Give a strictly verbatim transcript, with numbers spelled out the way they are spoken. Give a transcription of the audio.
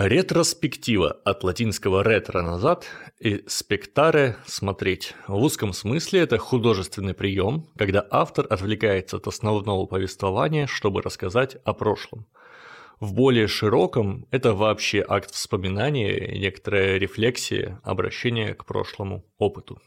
Ретроспектива, от латинского «ретро» – назад и «спектаре» – смотреть. В узком смысле это художественный прием, когда автор отвлекается от основного повествования, чтобы рассказать о прошлом. В более широком – это вообще акт вспоминания и некоторая рефлексия, обращение к прошлому опыту.